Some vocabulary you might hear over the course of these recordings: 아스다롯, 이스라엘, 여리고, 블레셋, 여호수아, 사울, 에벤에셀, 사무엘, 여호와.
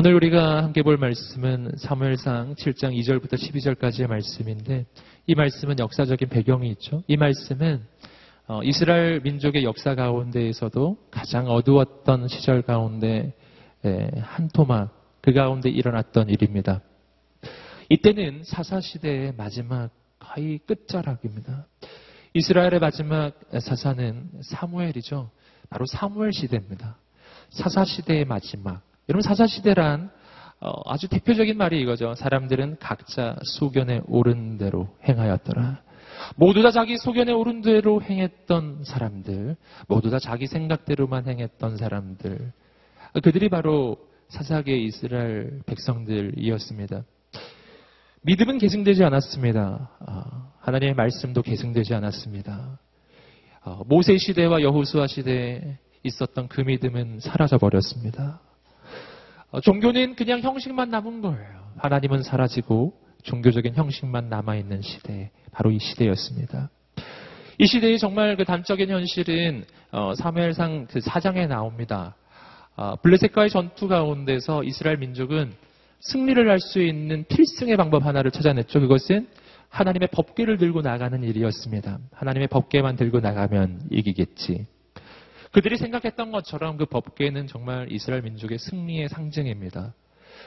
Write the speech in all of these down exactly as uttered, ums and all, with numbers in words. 오늘 우리가 함께 볼 말씀은 사무엘상 칠 장 이 절부터 십이 절까지의 말씀인데, 이 말씀은 역사적인 배경이 있죠. 이 말씀은 이스라엘 민족의 역사 가운데에서도 가장 어두웠던 시절 가운데 한 토막, 그 가운데 일어났던 일입니다. 이때는 사사시대의 마지막 거의 끝자락입니다. 이스라엘의 마지막 사사는 사무엘이죠. 바로 사무엘 시대입니다. 사사시대의 마지막. 여러분, 사사시대란 아주 대표적인 말이 이거죠. 사람들은 각자 소견에 오른 대로 행하였더라. 모두 다 자기 소견에 오른 대로 행했던 사람들, 모두 다 자기 생각대로만 행했던 사람들, 그들이 바로 사사기의 이스라엘 백성들이었습니다. 믿음은 계승되지 않았습니다. 하나님의 말씀도 계승되지 않았습니다. 모세 시대와 여호수아 시대에 있었던 그 믿음은 사라져버렸습니다. 종교는 그냥 형식만 남은 거예요. 하나님은 사라지고 종교적인 형식만 남아있는 시대, 바로 이 시대였습니다. 이 시대의 정말 그 단적인 현실은 사무엘상 그 사 장에 나옵니다. 블레셋과의 전투 가운데서 이스라엘 민족은 승리를 할 수 있는 필승의 방법 하나를 찾아냈죠. 그것은 하나님의 법궤를 들고 나가는 일이었습니다. 하나님의 법궤만 들고 나가면 이기겠지. 그들이 생각했던 것처럼 그 법궤는 정말 이스라엘 민족의 승리의 상징입니다.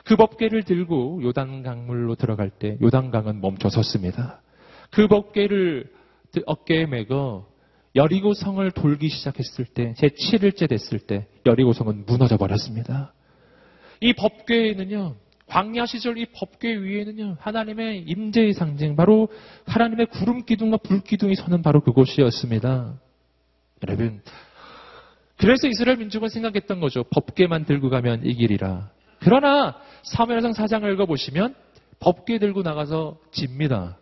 그 법궤를 들고 요단강물로 들어갈 때 요단강은 멈춰섰습니다. 그 법궤를 어깨에 메고 여리고 성을 돌기 시작했을 때, 제칠 일째 됐을 때 여리고 성은 무너져 버렸습니다. 이 법궤에는요, 광야 시절 이 법궤 위에는요, 하나님의 임재의 상징, 바로 하나님의 구름 기둥과 불 기둥이 서는 바로 그곳이었습니다. 여러분, 그래서 이스라엘 민족은 생각했던 거죠. 법궤만 들고 가면 이기리라. 그러나 사무엘상 사 장을 읽어보시면 법궤 들고 나가서 집니다.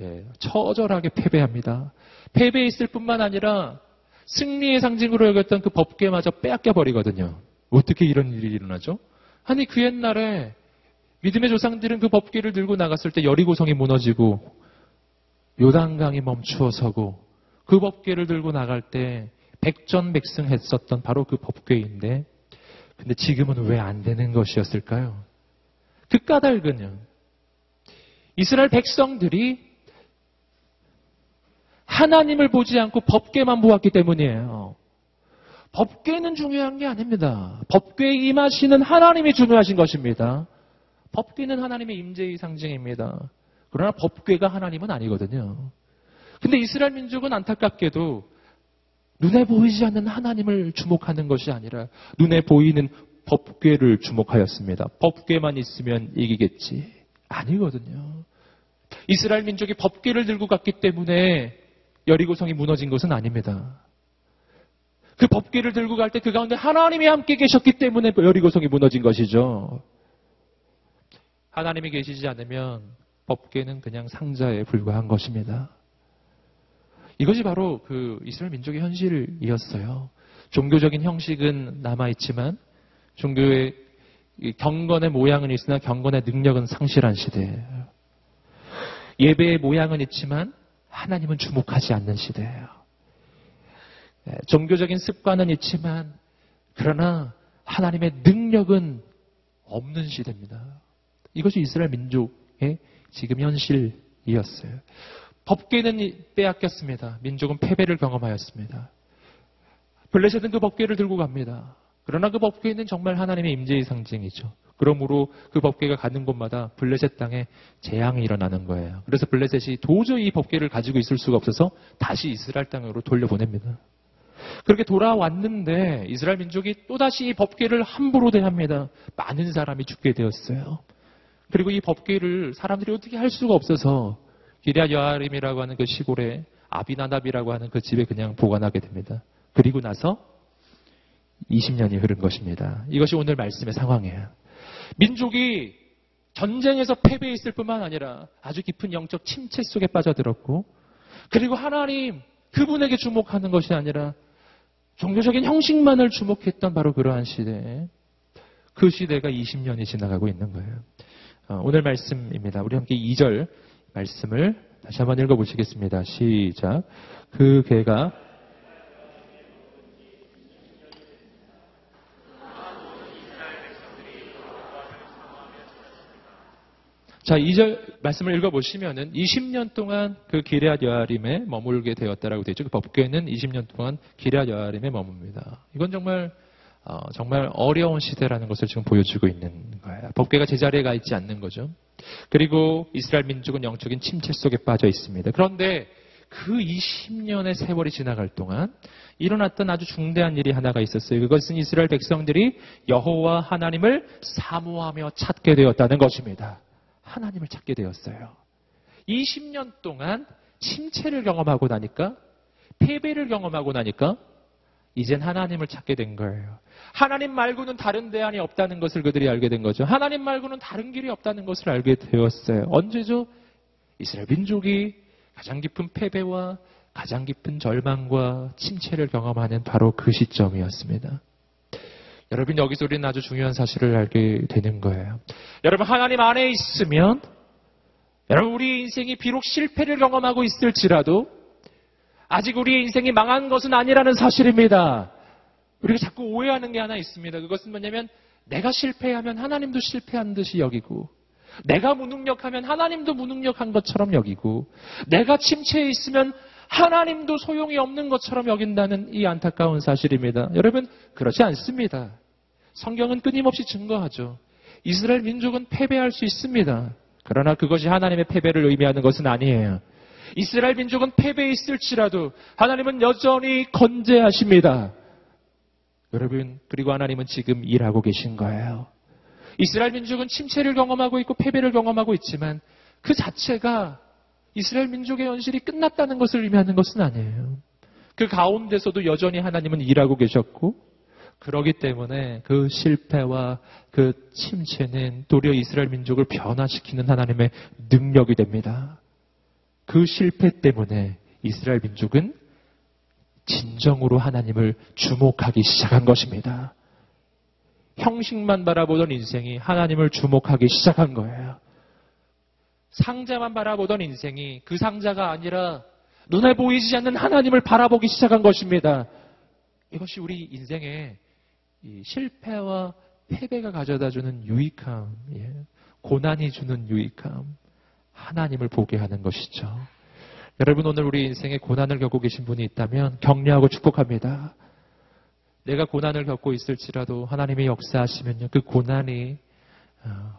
예, 처절하게 패배합니다. 패배했을 뿐만 아니라 승리의 상징으로 여겼던 그 법궤마저 빼앗겨 버리거든요. 어떻게 이런 일이 일어나죠? 아니, 그 옛날에 믿음의 조상들은 그 법궤를 들고 나갔을 때 여리고성이 무너지고 요단강이 멈추어 서고, 그 법궤를 들고 나갈 때 백전백승했었던 바로 그 법궤인데, 근데 지금은 왜 안 되는 것이었을까요? 그 까닭은요, 이스라엘 백성들이 하나님을 보지 않고 법궤만 보았기 때문이에요. 법궤는 중요한 게 아닙니다. 법궤에 임하시는 하나님이 중요하신 것입니다. 법궤는 하나님의 임재의 상징입니다. 그러나 법궤가 하나님은 아니거든요. 근데 이스라엘 민족은 안타깝게도 눈에 보이지 않는 하나님을 주목하는 것이 아니라 눈에 보이는 법궤를 주목하였습니다. 법궤만 있으면 이기겠지. 아니거든요. 이스라엘 민족이 법궤를 들고 갔기 때문에 여리고성이 무너진 것은 아닙니다. 그 법궤를 들고 갈 때 그 가운데 하나님이 함께 계셨기 때문에 여리고성이 무너진 것이죠. 하나님이 계시지 않으면 법궤는 그냥 상자에 불과한 것입니다. 이것이 바로 그 이스라엘 민족의 현실이었어요. 종교적인 형식은 남아있지만, 종교의 경건의 모양은 있으나 경건의 능력은 상실한 시대예요. 예배의 모양은 있지만 하나님은 주목하지 않는 시대예요. 종교적인 습관은 있지만 그러나 하나님의 능력은 없는 시대입니다. 이것이 이스라엘 민족의 지금 현실이었어요. 법궤는 빼앗겼습니다. 민족은 패배를 경험하였습니다. 블레셋은 그 법궤를 들고 갑니다. 그러나 그 법궤는 정말 하나님의 임재의 상징이죠. 그러므로 그 법궤가 가는 곳마다 블레셋 땅에 재앙이 일어나는 거예요. 그래서 블레셋이 도저히 이 법궤를 가지고 있을 수가 없어서 다시 이스라엘 땅으로 돌려보냅니다. 그렇게 돌아왔는데 이스라엘 민족이 또다시 이 법궤를 함부로 대합니다. 많은 사람이 죽게 되었어요. 그리고 이 법궤를 사람들이 어떻게 할 수가 없어서 기럇 여아림이라고 하는 그 시골에 아비나답이라고 하는 그 집에 그냥 보관하게 됩니다. 그리고 나서 이십 년이 흐른 것입니다. 이것이 오늘 말씀의 상황이에요. 민족이 전쟁에서 패배했을 뿐만 아니라 아주 깊은 영적 침체 속에 빠져들었고, 그리고 하나님 그분에게 주목하는 것이 아니라 종교적인 형식만을 주목했던 바로 그러한 시대에, 그 시대가 이십 년이 지나가고 있는 거예요. 오늘 말씀입니다. 우리 함께 이 절 말씀을 다시 한번 읽어보시겠습니다. 시작. 그 개가 자, 이 절 말씀을 읽어보시면은 이십 년 동안 그 기럇 여아림에 머물게 되었다라고 되어 있죠. 그 법궤는 이십 년 동안 기럇 여아림에 머뭅니다. 이건 정말 어, 정말 어려운 시대라는 것을 지금 보여주고 있는 거예요. 법궤가 제자리에 가 있지 않는 거죠. 그리고 이스라엘 민족은 영적인 침체 속에 빠져 있습니다. 그런데 그 이십 년의 세월이 지나갈 동안 일어났던 아주 중대한 일이 하나가 있었어요. 그것은 이스라엘 백성들이 여호와 하나님을 사모하며 찾게 되었다는 것입니다. 하나님을 찾게 되었어요. 이십 년 동안 침체를 경험하고 나니까, 패배를 경험하고 나니까 이젠 하나님을 찾게 된 거예요. 하나님 말고는 다른 대안이 없다는 것을 그들이 알게 된 거죠. 하나님 말고는 다른 길이 없다는 것을 알게 되었어요. 언제죠? 이스라엘 민족이 가장 깊은 패배와 가장 깊은 절망과 침체를 경험하는 바로 그 시점이었습니다. 여러분, 여기서 우리는 아주 중요한 사실을 알게 되는 거예요. 여러분, 하나님 안에 있으면, 여러분, 우리의 인생이 비록 실패를 경험하고 있을지라도 아직 우리의 인생이 망한 것은 아니라는 사실입니다. 우리가 자꾸 오해하는 게 하나 있습니다. 그것은 뭐냐면, 내가 실패하면 하나님도 실패한 듯이 여기고, 내가 무능력하면 하나님도 무능력한 것처럼 여기고, 내가 침체에 있으면 하나님도 소용이 없는 것처럼 여긴다는 이 안타까운 사실입니다. 여러분, 그렇지 않습니다. 성경은 끊임없이 증거하죠. 이스라엘 민족은 패배할 수 있습니다. 그러나 그것이 하나님의 패배를 의미하는 것은 아니에요. 이스라엘 민족은 패배했을지라도 하나님은 여전히 건재하십니다. 여러분, 그리고 하나님은 지금 일하고 계신 거예요. 이스라엘 민족은 침체를 경험하고 있고 패배를 경험하고 있지만 그 자체가 이스라엘 민족의 현실이 끝났다는 것을 의미하는 것은 아니에요. 그 가운데서도 여전히 하나님은 일하고 계셨고, 그러기 때문에 그 실패와 그 침체는 도리어 이스라엘 민족을 변화시키는 하나님의 능력이 됩니다. 그 실패 때문에 이스라엘 민족은 진정으로 하나님을 주목하기 시작한 것입니다. 형식만 바라보던 인생이 하나님을 주목하기 시작한 거예요. 상자만 바라보던 인생이 그 상자가 아니라 눈에 보이지 않는 하나님을 바라보기 시작한 것입니다. 이것이 우리 인생의 실패와 패배가 가져다주는 유익함, 고난이 주는 유익함, 하나님을 보게 하는 것이죠. 여러분, 오늘 우리 인생에 고난을 겪고 계신 분이 있다면 격려하고 축복합니다. 내가 고난을 겪고 있을지라도 하나님의 역사하시면요, 그 고난이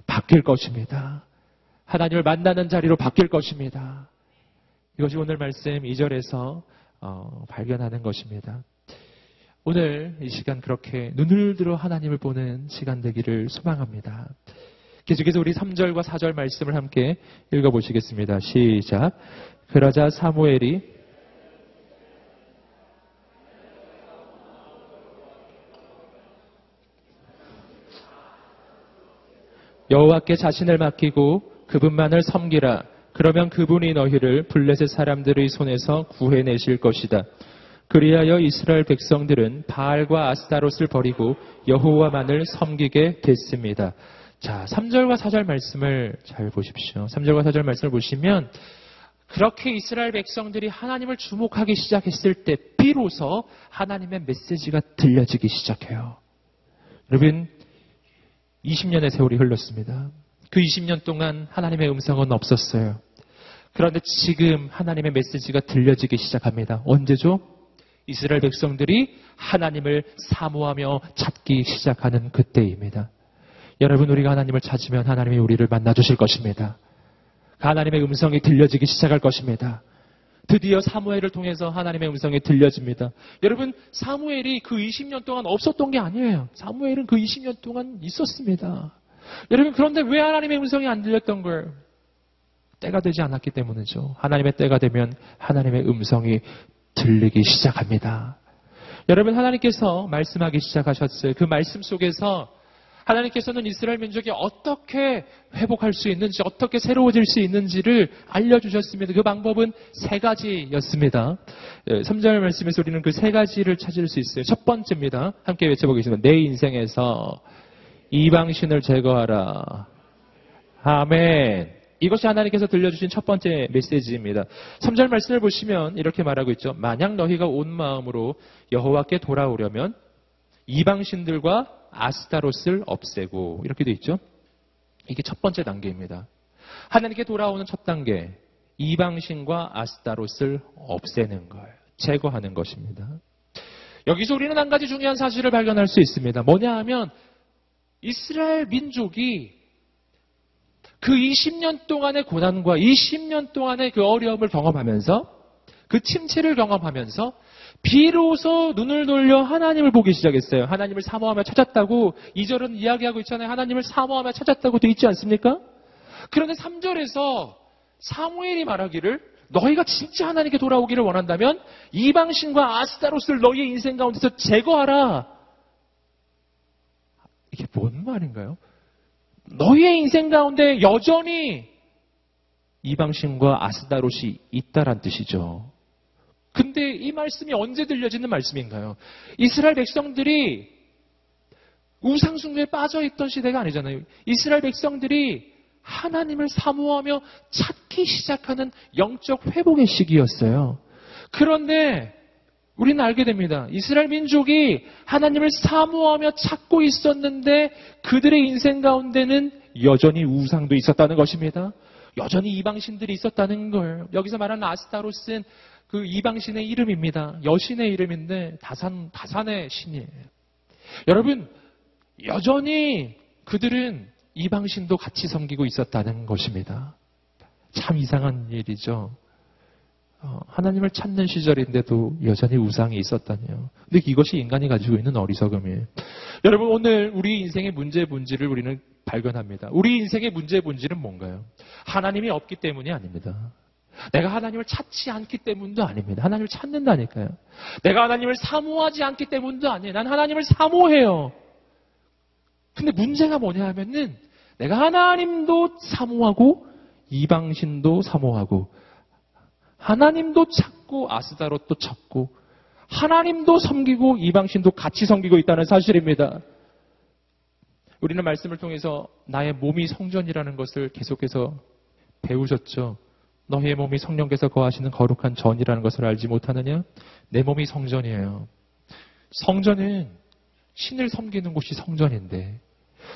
바뀔 것입니다. 하나님을 만나는 자리로 바뀔 것입니다. 이것이 오늘 말씀 이 절에서 어, 발견하는 것입니다. 오늘 이 시간 그렇게 눈을 들어 하나님을 보는 시간 되기를 소망합니다. 계속해서 우리 삼 절과 사 절 말씀을 함께 읽어보시겠습니다. 시작. 그러자 사무엘이 여호와께 자신을 맡기고 그분만을 섬기라. 그러면 그분이 너희를 블레셋 사람들의 손에서 구해내실 것이다. 그리하여 이스라엘 백성들은 바알과 아스다롯을 버리고 여호와만을 섬기게 됐습니다. 자, 삼 절과 사 절 말씀을 잘 보십시오. 삼 절과 사 절 말씀을 보시면, 그렇게 이스라엘 백성들이 하나님을 주목하기 시작했을 때 비로소 하나님의 메시지가 들려지기 시작해요. 여러분, 이십 년의 세월이 흘렀습니다. 그 이십 년 동안 하나님의 음성은 없었어요. 그런데 지금 하나님의 메시지가 들려지기 시작합니다. 언제죠? 이스라엘 백성들이 하나님을 사모하며 찾기 시작하는 그때입니다. 여러분, 우리가 하나님을 찾으면 하나님이 우리를 만나주실 것입니다. 하나님의 음성이 들려지기 시작할 것입니다. 드디어 사무엘을 통해서 하나님의 음성이 들려집니다. 여러분, 사무엘이 그 이십 년 동안 없었던 게 아니에요. 사무엘은 그 이십 년 동안 있었습니다. 여러분, 그런데 왜 하나님의 음성이 안 들렸던 걸? 때가 되지 않았기 때문이죠. 하나님의 때가 되면 하나님의 음성이 들리기 시작합니다. 여러분, 하나님께서 말씀하기 시작하셨어요. 그 말씀 속에서 하나님께서는 이스라엘 민족이 어떻게 회복할 수 있는지, 어떻게 새로워질 수 있는지를 알려주셨습니다. 그 방법은 세 가지였습니다. 삼 절 말씀에서 우리는 그 세 가지를 찾을 수 있어요. 첫 번째입니다. 함께 외쳐보겠습니다. 내 인생에서 이방신을 제거하라. 아멘. 이것이 하나님께서 들려주신 첫 번째 메시지입니다. 삼 절 말씀을 보시면 이렇게 말하고 있죠. 만약 너희가 온 마음으로 여호와께 돌아오려면 이방신들과 아스타롯을 없애고, 이렇게 돼 있죠. 이게 첫 번째 단계입니다. 하나님께 돌아오는 첫 단계, 이방신과 아스다롯을 없애는 거예요. 제거하는 것입니다. 여기서 우리는 한 가지 중요한 사실을 발견할 수 있습니다. 뭐냐 하면 이스라엘 민족이 그 이십 년 동안의 고난과 이십 년 동안의 그 어려움을 경험하면서, 그 침체를 경험하면서 비로소 눈을 돌려 하나님을 보기 시작했어요. 하나님을 사모하며 찾았다고 이 절은 이야기하고 있잖아요. 하나님을 사모하며 찾았다고 돼 있지 않습니까? 그런데 삼 절에서 사무엘이 말하기를, 너희가 진짜 하나님께 돌아오기를 원한다면 이방신과 아스다롯을 너희의 인생 가운데서 제거하라. 이게 뭔 말인가요? 너희의 인생 가운데 여전히 이방신과 아스다롯이 있다란 뜻이죠. 근데 이 말씀이 언제 들려지는 말씀인가요? 이스라엘 백성들이 우상숭배에 빠져있던 시대가 아니잖아요. 이스라엘 백성들이 하나님을 사모하며 찾기 시작하는 영적 회복의 시기였어요. 그런데 우리는 알게 됩니다. 이스라엘 민족이 하나님을 사모하며 찾고 있었는데 그들의 인생 가운데는 여전히 우상도 있었다는 것입니다. 여전히 이방신들이 있었다는 걸. 여기서 말하는 아스타로스는 그 이방신의 이름입니다. 여신의 이름인데 다산, 다산의 신이에요. 여러분, 여전히 그들은 이방신도 같이 섬기고 있었다는 것입니다. 참 이상한 일이죠. 하나님을 찾는 시절인데도 여전히 우상이 있었다니요. 근데 이것이 인간이 가지고 있는 어리석음이에요. 여러분, 오늘 우리 인생의 문제의 본질을 우리는 발견합니다. 우리 인생의 문제의 본질은 뭔가요? 하나님이 없기 때문이 아닙니다. 내가 하나님을 찾지 않기 때문도 아닙니다. 하나님을 찾는다니까요. 내가 하나님을 사모하지 않기 때문도 아니에요. 난 하나님을 사모해요. 근데 문제가 뭐냐 하면은 내가 하나님도 사모하고 이방신도 사모하고 하나님도 찾고 아스다롯도 찾고 하나님도 섬기고 이방신도 같이 섬기고 있다는 사실입니다. 우리는 말씀을 통해서 나의 몸이 성전이라는 것을 계속해서 배우셨죠. 너희의 몸이 성령께서 거하시는 거룩한 전이라는 것을 알지 못하느냐? 내 몸이 성전이에요. 성전은 신을 섬기는 곳이 성전인데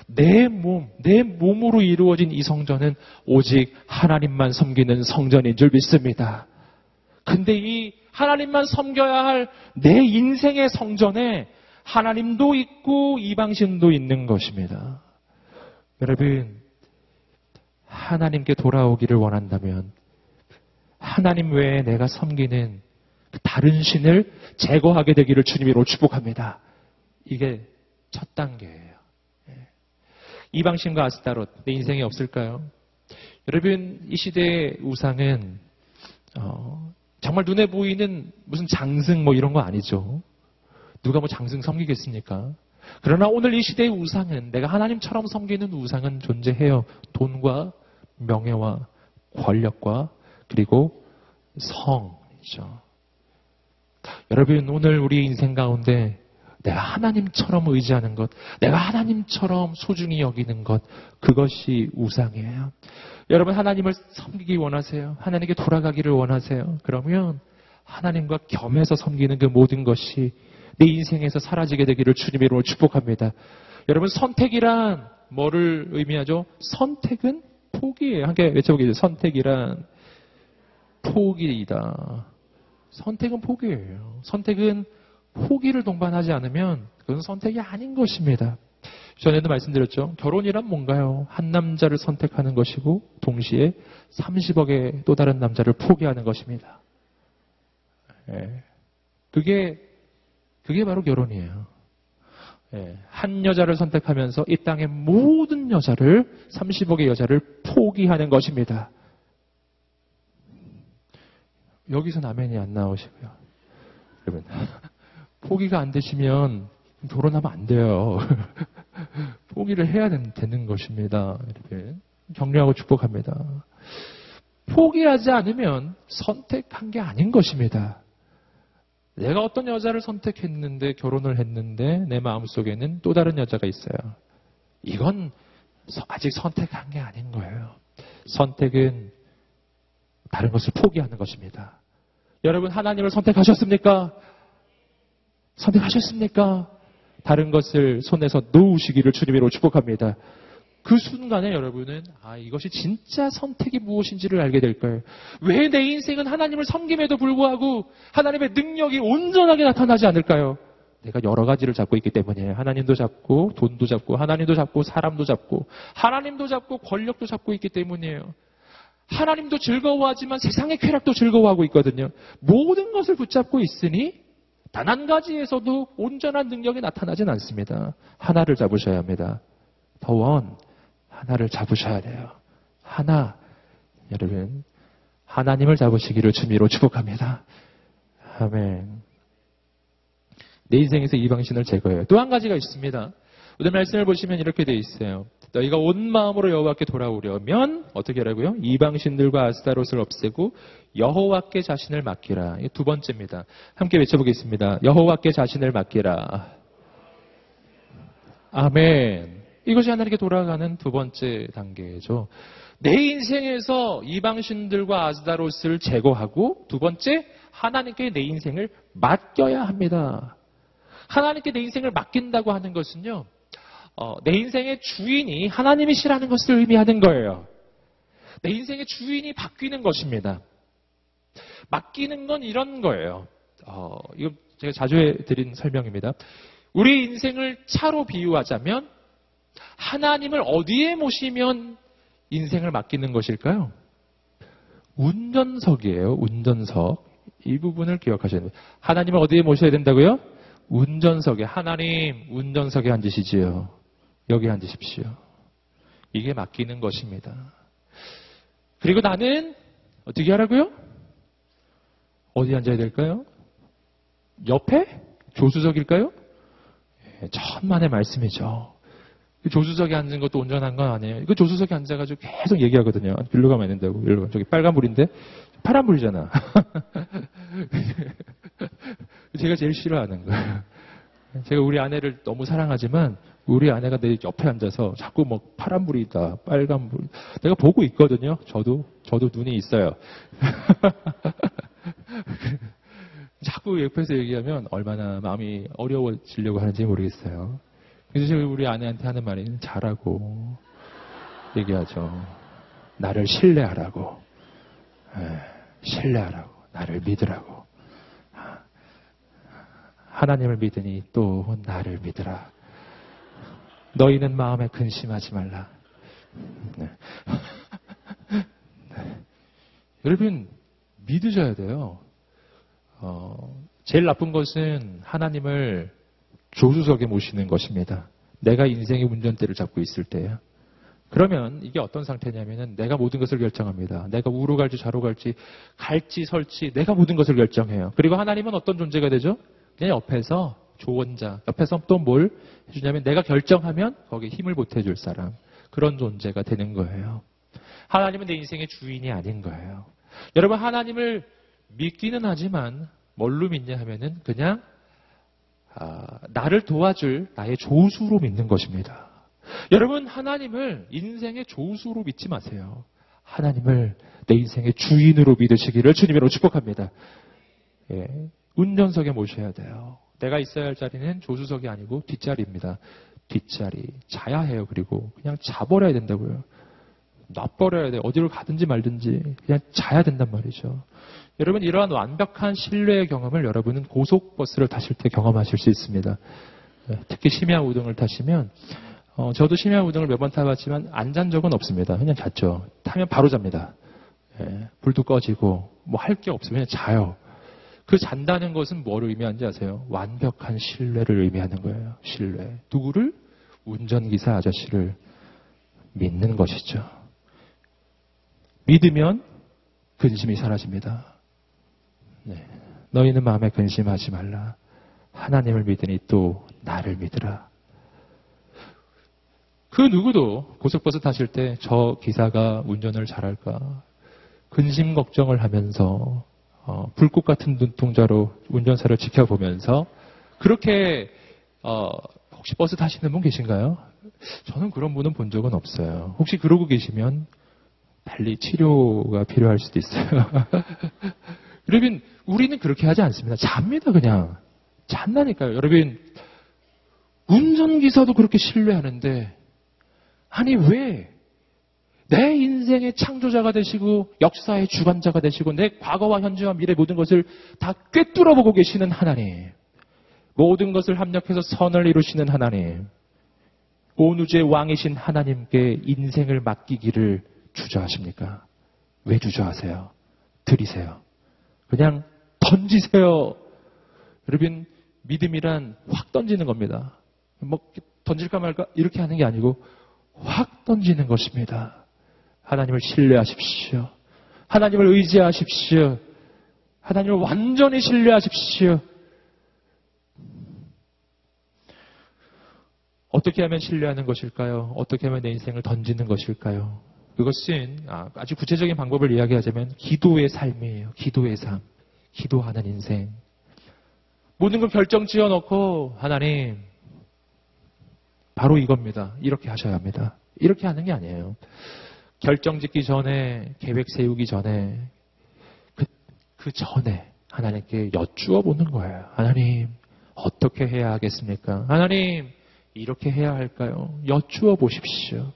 내 몸, 내 몸으로 이루어진 이 성전은 오직 하나님만 섬기는 성전인 줄 믿습니다. 근데 이 하나님만 섬겨야 할 내 인생의 성전에 하나님도 있고 이방신도 있는 것입니다. 여러분, 하나님께 돌아오기를 원한다면 하나님 외에 내가 섬기는 다른 신을 제거하게 되기를 주님으로 축복합니다. 이게 첫 단계예요. 이방신과 아스다롯, 내 인생에 없을까요? 여러분, 이 시대의 우상은 어, 정말 눈에 보이는 무슨 장승 뭐 이런 거 아니죠. 누가 뭐 장승 섬기겠습니까? 그러나 오늘 이 시대의 우상은, 내가 하나님처럼 섬기는 우상은 존재해요. 돈과 명예와 권력과 그리고 성이죠. 여러분, 오늘 우리 인생 가운데 내가 하나님처럼 의지하는 것, 내가 하나님처럼 소중히 여기는 것, 그것이 우상이에요. 여러분, 하나님을 섬기기 원하세요? 하나님께 돌아가기를 원하세요? 그러면 하나님과 겸해서 섬기는 그 모든 것이 내 인생에서 사라지게 되기를 주님의 이름으로 축복합니다. 여러분, 선택이란 뭐를 의미하죠? 선택은 포기예요. 함께 외쳐보겠습니다. 선택이란 포기이다. 선택은 포기예요. 선택은 포기를 동반하지 않으면 그건 선택이 아닌 것입니다. 전에도 말씀드렸죠. 결혼이란 뭔가요? 한 남자를 선택하는 것이고 동시에 삼십억의 또 다른 남자를 포기하는 것입니다. 예. 그게 그게 바로 결혼이에요. 예. 한 여자를 선택하면서 이 땅의 모든 여자를, 삼십억의 여자를 포기하는 것입니다. 여기서는 아멘이 안 나오시고요. 여러분, 포기가 안 되시면 결혼하면 안 돼요. 포기를 해야 되는, 되는 것입니다. 이렇게 격려하고 축복합니다. 포기하지 않으면 선택한 게 아닌 것입니다. 내가 어떤 여자를 선택했는데, 결혼을 했는데 내 마음속에는 또 다른 여자가 있어요. 이건 아직 선택한 게 아닌 거예요. 선택은 다른 것을 포기하는 것입니다. 여러분, 하나님을 선택하셨습니까? 선택하셨습니까? 다른 것을 손에서 놓으시기를 주님으로 축복합니다. 그 순간에 여러분은 아 이것이 진짜 선택이 무엇인지를 알게 될 거예요. 왜 내 인생은 하나님을 섬김에도 불구하고 하나님의 능력이 온전하게 나타나지 않을까요? 내가 여러 가지를 잡고 있기 때문이에요. 하나님도 잡고 돈도 잡고 하나님도 잡고 사람도 잡고 하나님도 잡고 권력도 잡고 있기 때문이에요. 하나님도 즐거워하지만 세상의 쾌락도 즐거워하고 있거든요. 모든 것을 붙잡고 있으니 단 한 가지에서도 온전한 능력이 나타나진 않습니다. 하나를 잡으셔야 합니다. 더 원, 하나를 잡으셔야 돼요. 하나, 여러분 하나님을 잡으시기를 주미로 축복합니다. 아멘. 내 인생에서 이방신을 제거해요. 또 한 가지가 있습니다. 오늘 말씀을 보시면 이렇게 되어 있어요. 너희가 온 마음으로 여호와께 돌아오려면 어떻게 하라고요? 이방신들과 아스다롯을 없애고 여호와께 자신을 맡기라. 두 번째입니다. 함께 외쳐보겠습니다. 여호와께 자신을 맡기라. 아멘. 이것이 하나님께 돌아가는 두 번째 단계죠. 내 인생에서 이방신들과 아스다롯을 제거하고 두 번째 하나님께 내 인생을 맡겨야 합니다. 하나님께 내 인생을 맡긴다고 하는 것은요. 어, 내 인생의 주인이 하나님이시라는 것을 의미하는 거예요. 내 인생의 주인이 바뀌는 것입니다. 맡기는 건 이런 거예요. 어, 이거 제가 자주 해드린 설명입니다. 우리 인생을 차로 비유하자면 하나님을 어디에 모시면 인생을 맡기는 것일까요? 운전석이에요. 운전석. 이 부분을 기억하셔야 됩니다. 하나님을 어디에 모셔야 된다고요? 운전석에. 하나님 운전석에 앉으시지요. 여기 앉으십시오. 이게 맡기는 것입니다. 그리고 나는 어떻게 하라고요? 어디 앉아야 될까요? 옆에? 조수석일까요? 예, 천만의 말씀이죠. 조수석에 앉은 것도 온전한 건 아니에요. 이거 조수석에 앉아가지고 계속 얘기하거든요. 일로 가면 안 된다고. 일로 가면. 저기 빨간불인데 파란불이잖아. 제가 제일 싫어하는 거예요. 제가 우리 아내를 너무 사랑하지만 우리 아내가 내 옆에 앉아서 자꾸 뭐 파란불이다, 빨간불. 내가 보고 있거든요. 저도 저도 눈이 있어요. 자꾸 옆에서 얘기하면 얼마나 마음이 어려워지려고 하는지 모르겠어요. 그래서 우리 아내한테 하는 말이 잘하고 얘기하죠. 나를 신뢰하라고. 네, 신뢰하라고. 나를 믿으라고. 하나님을 믿으니 또 나를 믿으라. 너희는 마음에 근심하지 말라. 네. 네. 여러분 믿으셔야 돼요. 어, 제일 나쁜 것은 하나님을 조수석에 모시는 것입니다. 내가 인생의 운전대를 잡고 있을 때예요. 그러면 이게 어떤 상태냐면은 내가 모든 것을 결정합니다. 내가 우로 갈지 좌로 갈지 갈지 설지 내가 모든 것을 결정해요. 그리고 하나님은 어떤 존재가 되죠? 그냥 옆에서 조언자. 옆에서 또 뭘 해주냐면 내가 결정하면 거기에 힘을 보태줄 사람. 그런 존재가 되는 거예요. 하나님은 내 인생의 주인이 아닌 거예요. 여러분 하나님을 믿기는 하지만 뭘로 믿냐 하면은 그냥 아, 나를 도와줄 나의 조수로 믿는 것입니다. 여러분 하나님을 인생의 조수로 믿지 마세요. 하나님을 내 인생의 주인으로 믿으시기를 주님으로 축복합니다. 예, 운전석에 모셔야 돼요. 내가 있어야 할 자리는 조수석이 아니고 뒷자리입니다. 뒷자리 자야 해요. 그리고 그냥 자버려야 된다고요. 놔버려야 돼요. 어디로 가든지 말든지 그냥 자야 된단 말이죠. 여러분 이러한 완벽한 신뢰의 경험을 여러분은 고속버스를 타실 때 경험하실 수 있습니다. 특히 심야우등을 타시면 어, 저도 심야우등을 몇 번 타봤지만 안 잔 적은 없습니다. 그냥 잤죠. 타면 바로 잡니다. 예, 불도 꺼지고 뭐 할 게 없으면 그냥 자요. 그 잔다는 것은 뭐를 의미하는지 아세요? 완벽한 신뢰를 의미하는 거예요. 신뢰. 누구를? 운전기사 아저씨를 믿는 것이죠. 믿으면 근심이 사라집니다. 네. 너희는 마음에 근심하지 말라. 하나님을 믿으니 또 나를 믿으라. 그 누구도 고속버스 타실 때 저 기사가 운전을 잘할까 근심 걱정을 하면서 어, 불꽃 같은 눈동자로 운전사를 지켜보면서 그렇게 어, 혹시 버스 타시는 분 계신가요? 저는 그런 분은 본 적은 없어요. 혹시 그러고 계시면 빨리 치료가 필요할 수도 있어요. 여러분 우리는 그렇게 하지 않습니다. 잡니다. 그냥 잔다니까요. 여러분 운전기사도 그렇게 신뢰하는데 아니 왜? 내 인생의 창조자가 되시고 역사의 주관자가 되시고 내 과거와 현재와 미래 모든 것을 다 꿰뚫어 보고 계시는 하나님, 모든 것을 합력해서 선을 이루시는 하나님, 온 우주의 왕이신 하나님께 인생을 맡기기를 주저하십니까? 왜 주저하세요? 들이세요. 그냥 던지세요. 여러분, 믿음이란 확 던지는 겁니다. 뭐 던질까 말까 이렇게 하는 게 아니고 확 던지는 것입니다. 하나님을 신뢰하십시오. 하나님을 의지하십시오. 하나님을 완전히 신뢰하십시오. 어떻게 하면 신뢰하는 것일까요? 어떻게 하면 내 인생을 던지는 것일까요? 그것은 아주 구체적인 방법을 이야기하자면 기도의 삶이에요. 기도의 삶. 기도하는 인생. 모든 걸 결정 지어놓고 하나님 바로 이겁니다. 이렇게 하셔야 합니다. 이렇게 하는 게 아니에요. 결정 짓기 전에, 계획 세우기 전에, 그, 그 전에 하나님께 여쭈어 보는 거예요. 하나님, 어떻게 해야 하겠습니까? 하나님, 이렇게 해야 할까요? 여쭈어 보십시오.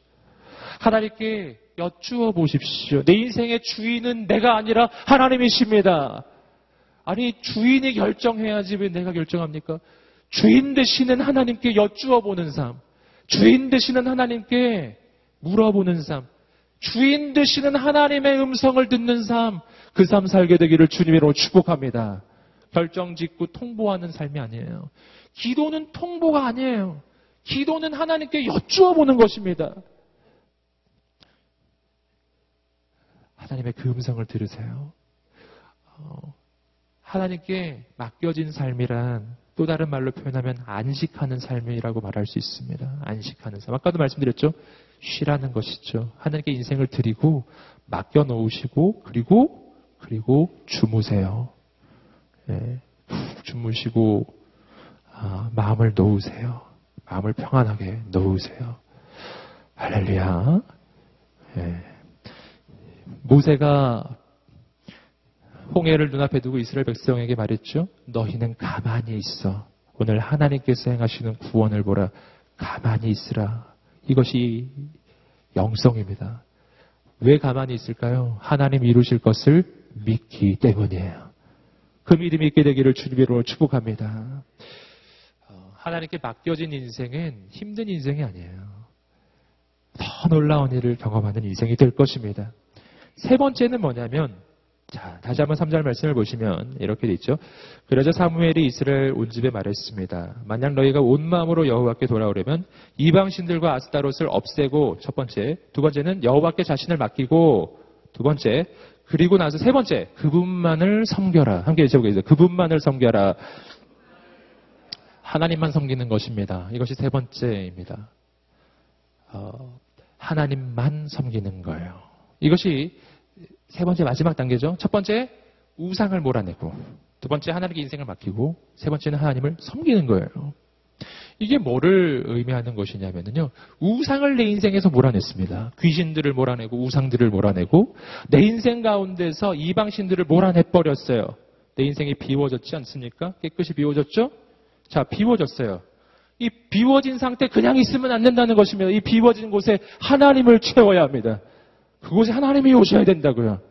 하나님께 여쭈어 보십시오. 내 인생의 주인은 내가 아니라 하나님이십니다. 아니, 주인이 결정해야지 왜 내가 결정합니까? 주인 되시는 하나님께 여쭈어 보는 삶. 주인 되시는 하나님께 물어보는 삶. 주인 되시는 하나님의 음성을 듣는 삶. 그 삶 살게 되기를 주님으로 축복합니다. 결정 짓고 통보하는 삶이 아니에요. 기도는 통보가 아니에요. 기도는 하나님께 여쭈어 보는 것입니다. 하나님의 그 음성을 들으세요. 어, 하나님께 맡겨진 삶이란 또 다른 말로 표현하면 안식하는 삶이라고 말할 수 있습니다. 안식하는 삶. 아까도 말씀드렸죠. 쉬라는 것이죠. 하나님께 인생을 드리고 맡겨놓으시고 그리고 그리고 주무세요. 네. 주무시고 아, 마음을 놓으세요. 마음을 평안하게 놓으세요. 할렐루야. 네. 모세가 홍해를 눈앞에 두고 이스라엘 백성에게 말했죠. 너희는 가만히 있어. 오늘 하나님께서 행하시는 구원을 보라. 가만히 있으라. 이것이 영성입니다. 왜 가만히 있을까요? 하나님 이루실 것을 믿기 때문이에요. 그 믿음이 있게 되기를 주님으로 축복합니다. 하나님께 맡겨진 인생은 힘든 인생이 아니에요. 더 놀라운 일을 경험하는 인생이 될 것입니다. 세 번째는 뭐냐면, 자, 다시 한번 삼 절 말씀을 보시면 이렇게 돼 있죠. 그러자 사무엘이 이스라엘 온 집에 말했습니다. 만약 너희가 온 마음으로 여호와께 돌아오려면 이방신들과 아스다롯을 없애고, 첫 번째, 두 번째는 여호와께 자신을 맡기고, 두 번째, 그리고 나서 세 번째, 그분만을 섬겨라. 함께 읽어보겠습니다. 그분만을 섬겨라. 하나님만 섬기는 것입니다. 이것이 세 번째입니다. 어, 하나님만 섬기는 거예요. 이것이 세 번째 마지막 단계죠. 첫 번째, 우상을 몰아내고, 두 번째, 하나님께 인생을 맡기고, 세 번째는 하나님을 섬기는 거예요. 이게 뭐를 의미하는 것이냐면요, 우상을 내 인생에서 몰아냈습니다. 귀신들을 몰아내고 우상들을 몰아내고 내 인생 가운데서 이방신들을 몰아내버렸어요. 내 인생이 비워졌지 않습니까? 깨끗이 비워졌죠? 자, 비워졌어요. 이 비워진 상태 그냥 있으면 안 된다는 것입니다. 이 비워진 곳에 하나님을 채워야 합니다. 그곳에 하나님이 오셔야 된다고요.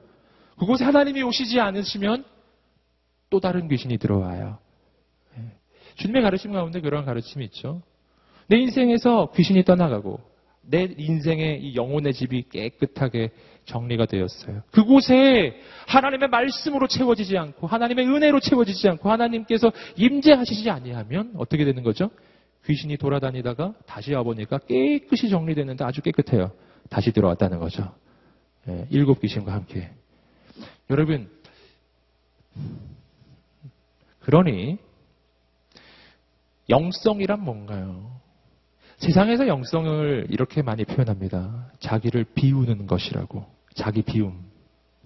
그곳에 하나님이 오시지 않으시면 또 다른 귀신이 들어와요. 주님의 가르침 가운데 그런 가르침이 있죠. 내 인생에서 귀신이 떠나가고 내 인생의 이 영혼의 집이 깨끗하게 정리가 되었어요. 그곳에 하나님의 말씀으로 채워지지 않고 하나님의 은혜로 채워지지 않고 하나님께서 임재하시지 아니하면 어떻게 되는 거죠? 귀신이 돌아다니다가 다시 와보니까 깨끗이 정리되는데 아주 깨끗해요. 다시 들어왔다는 거죠. 예, 일곱 귀신과 함께. 여러분, 그러니 영성이란 뭔가요? 세상에서 영성을 이렇게 많이 표현합니다. 자기를 비우는 것이라고. 자기 비움.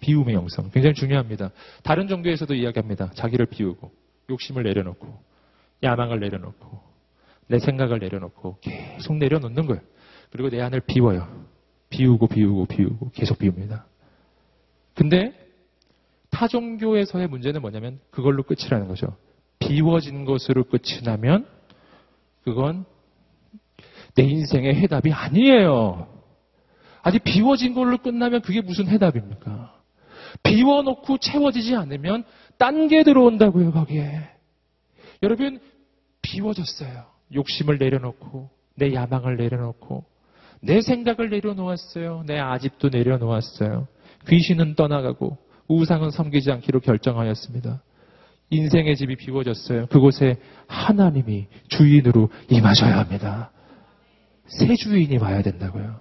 비움의 영성. 굉장히 중요합니다. 다른 종교에서도 이야기합니다. 자기를 비우고, 욕심을 내려놓고, 야망을 내려놓고, 내 생각을 내려놓고, 계속 내려놓는 거예요. 그리고 내 안을 비워요. 비우고 비우고 비우고 계속 비웁니다. 근데 타 종교에서의 문제는 뭐냐면 그걸로 끝이라는 거죠. 비워진 것으로 끝이 나면 그건 내 인생의 해답이 아니에요. 아직 비워진 걸로 끝나면 그게 무슨 해답입니까? 비워놓고 채워지지 않으면 딴 게 들어온다고요, 거기에. 여러분, 비워졌어요. 욕심을 내려놓고, 내 야망을 내려놓고, 내 생각을 내려놓았어요. 내 아집도 내려놓았어요. 귀신은 떠나가고, 우상은 섬기지 않기로 결정하였습니다. 인생의 집이 비워졌어요. 그곳에 하나님이 주인으로 임하셔야 합니다. 새 주인이 와야 된다고요.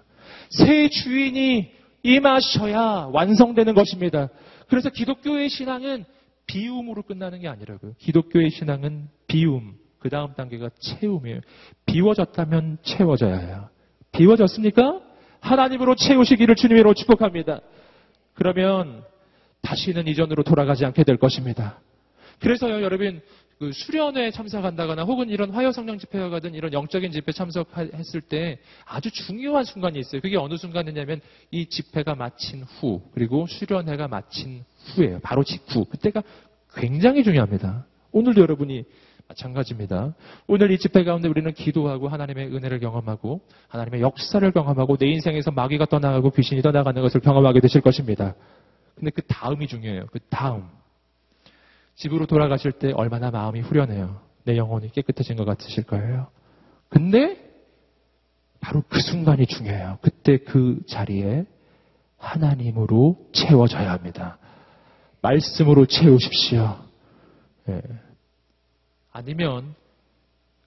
새 주인이 임하셔야 완성되는 것입니다. 그래서 기독교의 신앙은 비움으로 끝나는 게 아니라고요. 기독교의 신앙은 비움, 그 다음 단계가 채움이에요. 비워졌다면 채워져야 해요. 비워졌습니까? 하나님으로 채우시기를 주님으로 축복합니다. 그러면 다시는 이전으로 돌아가지 않게 될 것입니다. 그래서요, 여러분, 그 수련회에 참석한다거나 혹은 이런 화요성령 집회와 같은 이런 영적인 집회 참석했을 때 아주 중요한 순간이 있어요. 그게 어느 순간이냐면 이 집회가 마친 후, 그리고 수련회가 마친 후예요. 바로 직후. 그때가 굉장히 중요합니다. 오늘도 여러분이 마찬가지입니다. 오늘 이 집회 가운데 우리는 기도하고 하나님의 은혜를 경험하고 하나님의 역사를 경험하고 내 인생에서 마귀가 떠나가고 귀신이 떠나가는 것을 경험하게 되실 것입니다. 근데 그 다음이 중요해요. 그 다음. 집으로 돌아가실 때 얼마나 마음이 후련해요. 내 영혼이 깨끗해진 것 같으실 거예요. 근데 바로 그 순간이 중요해요. 그때 그 자리에 하나님으로 채워져야 합니다. 말씀으로 채우십시오. 예. 아니면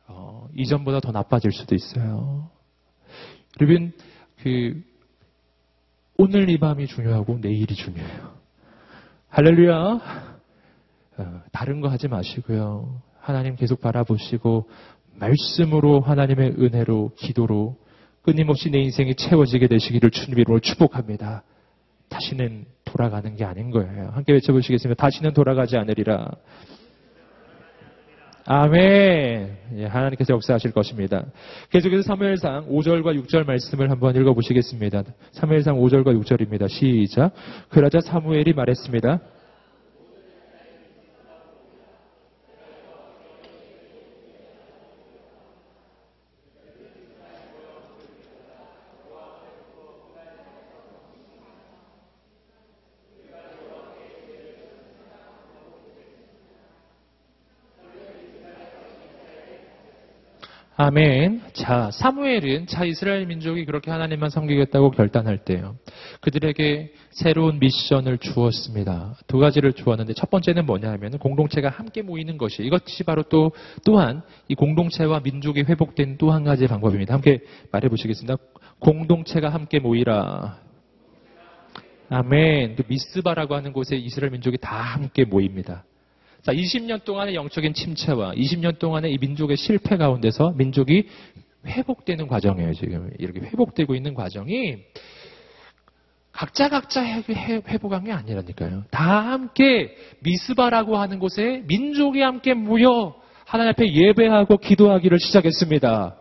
어, 이전보다 더 나빠질 수도 있어요. 여러분, 그 오늘 이 밤이 중요하고 내일이 중요해요. 할렐루야. 어, 다른 거 하지 마시고요. 하나님 계속 바라보시고 말씀으로 하나님의 은혜로 기도로 끊임없이 내 인생이 채워지게 되시기를 주님으로 축복합니다. 다시는 돌아가는 게 아닌 거예요. 함께 외쳐보시겠습니다. 다시는 돌아가지 않으리라. 아멘. 예, 하나님께서 역사하실 것입니다. 계속해서 사무엘상 오 절과 육 절 말씀을 한번 읽어보시겠습니다. 사무엘상 오 절과 육 절입니다. 시작. 그러자 사무엘이 말했습니다. 아멘. 자, 사무엘은 자 이스라엘 민족이 그렇게 하나님만 섬기겠다고 결단할 때요, 그들에게 새로운 미션을 주었습니다. 두 가지를 주었는데 첫 번째는 뭐냐 하면 공동체가 함께 모이는 것이, 이것이 바로 또 또한 이 공동체와 민족이 회복된 또 한 가지 방법입니다. 함께 말해 보시겠습니다. 공동체가 함께 모이라. 아멘. 그 미스바라고 하는 곳에 이스라엘 민족이 다 함께 모입니다. 자, 이십 년 동안의 영적인 침체와 이십 년 동안의 이 민족의 실패 가운데서 민족이 회복되는 과정이에요. 지금 이렇게 회복되고 있는 과정이 각자 각자 회복한 게 아니라니까요. 다 함께 미스바라고 하는 곳에 민족이 함께 모여 하나님 앞에 예배하고 기도하기를 시작했습니다.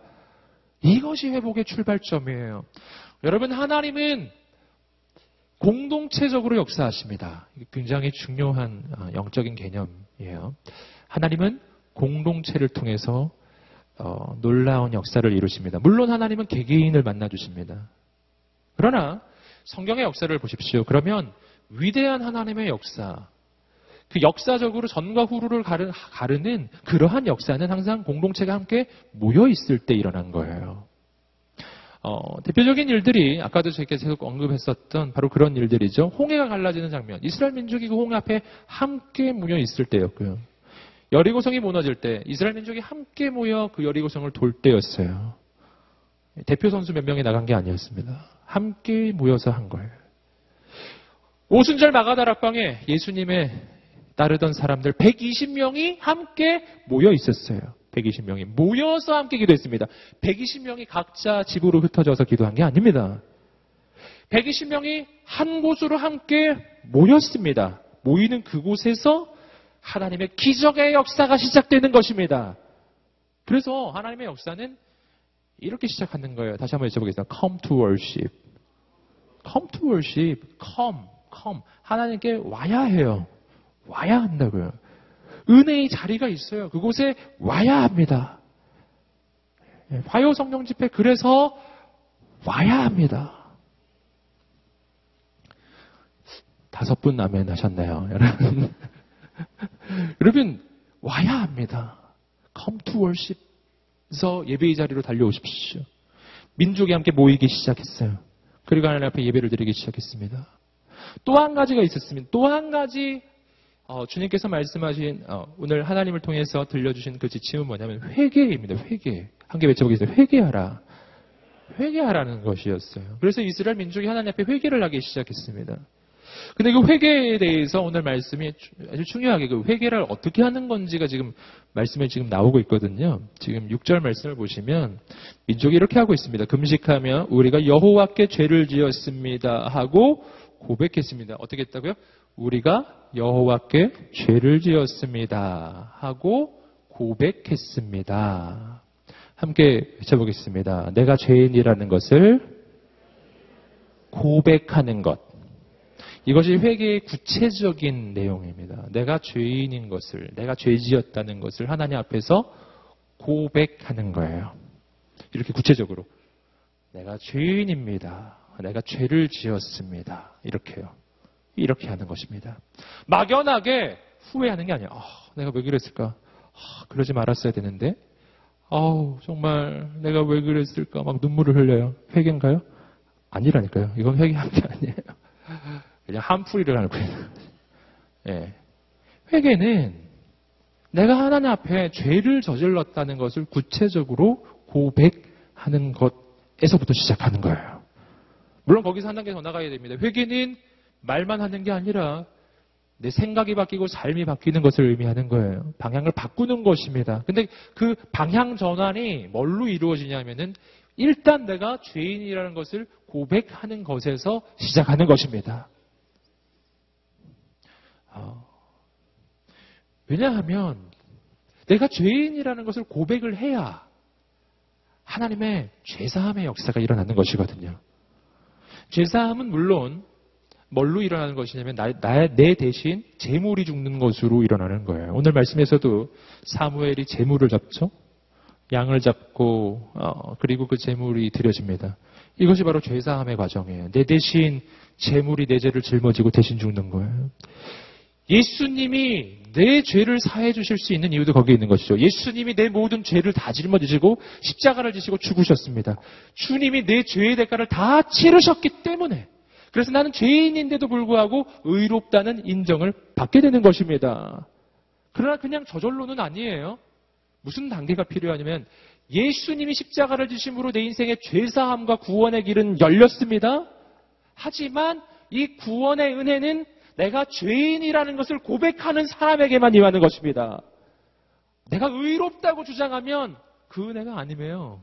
이것이 회복의 출발점이에요. 여러분, 하나님은 공동체적으로 역사하십니다. 굉장히 중요한 영적인 개념이에요. 하나님은 공동체를 통해서 어, 놀라운 역사를 이루십니다. 물론 하나님은 개개인을 만나주십니다. 그러나 성경의 역사를 보십시오. 그러면 위대한 하나님의 역사, 그 역사적으로 전과 후를 가르, 가르는 그러한 역사는 항상 공동체가 함께 모여 있을 때 일어난 거예요. 어, 대표적인 일들이 아까도 제가 계속 언급했었던 바로 그런 일들이죠. 홍해가 갈라지는 장면. 이스라엘 민족이 그 홍해 앞에 함께 모여 있을 때였고요. 여리고성이 무너질 때 이스라엘 민족이 함께 모여 그 여리고성을 돌 때였어요. 대표 선수 몇 명이 나간 게 아니었습니다. 함께 모여서 한 거예요. 오순절 마가다락방에 예수님의 따르던 사람들 백이십 명이 함께 모여 있었어요. 백이십 명이 모여서 함께 기도했습니다. 백이십 명이 각자 집으로 흩어져서 기도한 게 아닙니다. 백이십 명이 한 곳으로 함께 모였습니다. 모이는 그곳에서 하나님의 기적의 역사가 시작되는 것입니다. 그래서 하나님의 역사는 이렇게 시작하는 거예요. 다시 한번 여쭤보겠습니다. Come to worship. Come to worship. Come. Come. 하나님께 와야 해요. 와야 한다고요. 은혜의 자리가 있어요. 그곳에 와야 합니다. 화요 성령 집회 그래서 와야 합니다. 다섯 분 아멘 하셨네요, 여러분. 여러분 와야 합니다. Come to worship. 그래서 예배의 자리로 달려오십시오. 민족이 함께 모이기 시작했어요. 그리고 하나님 앞에 예배를 드리기 시작했습니다. 또 한 가지가 있었습니다. 또 한 가지 어, 주님께서 말씀하신 어, 오늘 하나님을 통해서 들려주신 그 지침은 뭐냐면 회개입니다. 회개. 함께 외쳐보겠습니다. 회개하라. 회개하라는 것이었어요. 그래서 이스라엘 민족이 하나님 앞에 회개를 하기 시작했습니다. 근데 그 회개에 대해서 오늘 말씀이 아주 중요하게 그 회개를 어떻게 하는 건지가 지금 말씀에 지금 나오고 있거든요. 지금 육 절 말씀을 보시면 민족이 이렇게 하고 있습니다. 금식하며 우리가 여호와께 죄를 지었습니다 하고 고백했습니다. 어떻게 했다고요? 우리가 여호와께 죄를 지었습니다 하고 고백했습니다. 함께 외쳐보겠습니다. 내가 죄인이라는 것을 고백하는 것. 이것이 회개의 구체적인 내용입니다. 내가 죄인인 것을, 내가 죄지었다는 것을 하나님 앞에서 고백하는 거예요. 이렇게 구체적으로. 내가 죄인입니다. 내가 죄를 지었습니다. 이렇게요. 이렇게 하는 것입니다. 막연하게 후회하는 게 아니에요. 어, 내가 왜 그랬을까? 어, 그러지 말았어야 되는데. 아우, 정말 내가 왜 그랬을까? 막 눈물을 흘려요. 회개인가요? 아니라니까요. 이건 회개한 게 아니에요. 그냥 한풀이를 하는 거예요. 예. 회개는 내가 하나님 앞에 죄를 저질렀다는 것을 구체적으로 고백하는 것에서부터 시작하는 거예요. 물론 거기서 한 단계 더 나가야 됩니다. 회개는 말만 하는 게 아니라 내 생각이 바뀌고 삶이 바뀌는 것을 의미하는 거예요. 방향을 바꾸는 것입니다. 근데 그 방향 전환이 뭘로 이루어지냐면은 일단 내가 죄인이라는 것을 고백하는 것에서 시작하는 것입니다. 어, 왜냐하면 내가 죄인이라는 것을 고백을 해야 하나님의 죄사함의 역사가 일어나는 것이거든요. 죄사함은 물론 뭘로 일어나는 것이냐면 나, 나, 내 대신 재물이 죽는 것으로 일어나는 거예요. 오늘 말씀에서도 사무엘이 재물을 잡죠. 양을 잡고 어, 그리고 그 재물이 드려집니다. 이것이 바로 죄사함의 과정이에요. 내 대신 재물이 내 죄를 짊어지고 대신 죽는 거예요. 예수님이 내 죄를 사해 주실 수 있는 이유도 거기에 있는 것이죠. 예수님이 내 모든 죄를 다 짊어지시고 십자가를 지시고 죽으셨습니다. 주님이 내 죄의 대가를 다 치르셨기 때문에 그래서 나는 죄인인데도 불구하고 의롭다는 인정을 받게 되는 것입니다. 그러나 그냥 저절로는 아니에요. 무슨 단계가 필요하냐면 예수님이 십자가를 지심으로 내 인생의 죄사함과 구원의 길은 열렸습니다. 하지만 이 구원의 은혜는 내가 죄인이라는 것을 고백하는 사람에게만 임하는 것입니다. 내가 의롭다고 주장하면 그 은혜가 아니에요.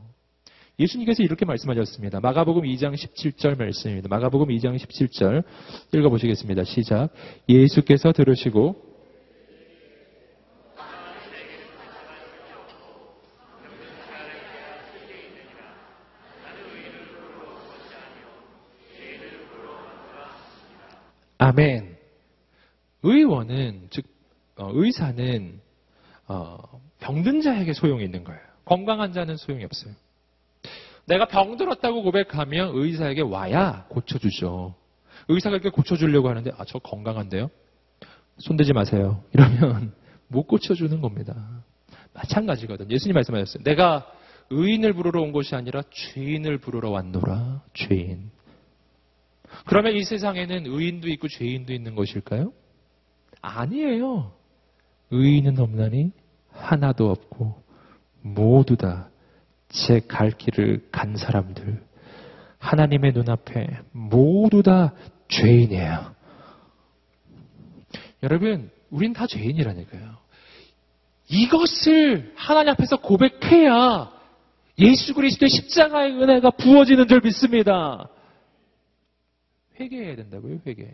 예수님께서 이렇게 말씀하셨습니다. 마가복음 이 장 십칠 절 말씀입니다. 마가복음 이 장 십칠 절 읽어보시겠습니다. 시작. 예수께서 들으시고 아멘. 의원은 즉 어, 의사는 어, 병든 자에게 소용이 있는 거예요. 건강한 자는 소용이 없어요. 내가 병들었다고 고백하면 의사에게 와야 고쳐주죠. 의사가 이렇게 고쳐주려고 하는데 아, 저 건강한데요? 손대지 마세요. 이러면 못 고쳐주는 겁니다. 마찬가지거든. 예수님 말씀하셨어요. 내가 의인을 부르러 온 것이 아니라 죄인을 부르러 왔노라. 죄인. 그러면 이 세상에는 의인도 있고 죄인도 있는 것일까요? 아니에요. 의인은 없나니 하나도 없고 모두 다 제 갈 길을 간 사람들. 하나님의 눈앞에 모두 다 죄인이에요. 여러분, 우린 다 죄인이라니까요. 이것을 하나님 앞에서 고백해야 예수 그리스도의 십자가의 은혜가 부어지는 줄 믿습니다. 회개해야 된다고요, 회개.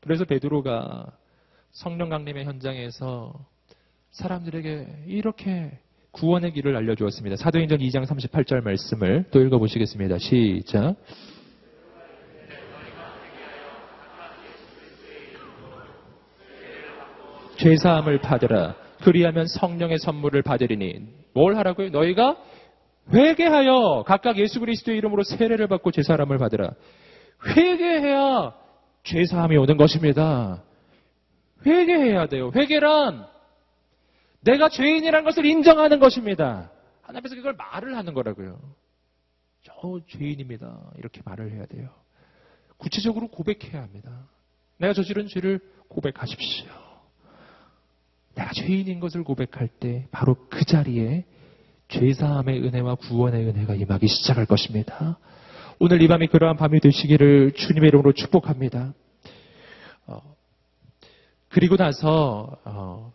그래서 베드로가 성령 강림의 현장에서 사람들에게 이렇게 구원의 길을 알려주었습니다. 사도행전 이 장 삼십팔 절 말씀을 또 읽어보시겠습니다. 시작. 죄사함을 받으라. 그리하면 성령의 선물을 받으리니. 뭘 하라고요? 너희가 회개하여 각각 예수 그리스도의 이름으로 세례를 받고 제사함을 받으라. 회개해야 죄사함이 오는 것입니다. 회개해야 돼요. 회개란 내가 죄인이라는 것을 인정하는 것입니다. 하나님께서 그걸 말을 하는 거라고요. 저 죄인입니다. 이렇게 말을 해야 돼요. 구체적으로 고백해야 합니다. 내가 저지른 죄를 고백하십시오. 내가 죄인인 것을 고백할 때 바로 그 자리에 죄사함의 은혜와 구원의 은혜가 임하기 시작할 것입니다. 오늘 이 밤이 그러한 밤이 되시기를 주님의 이름으로 축복합니다. 어, 그리고 나서 어,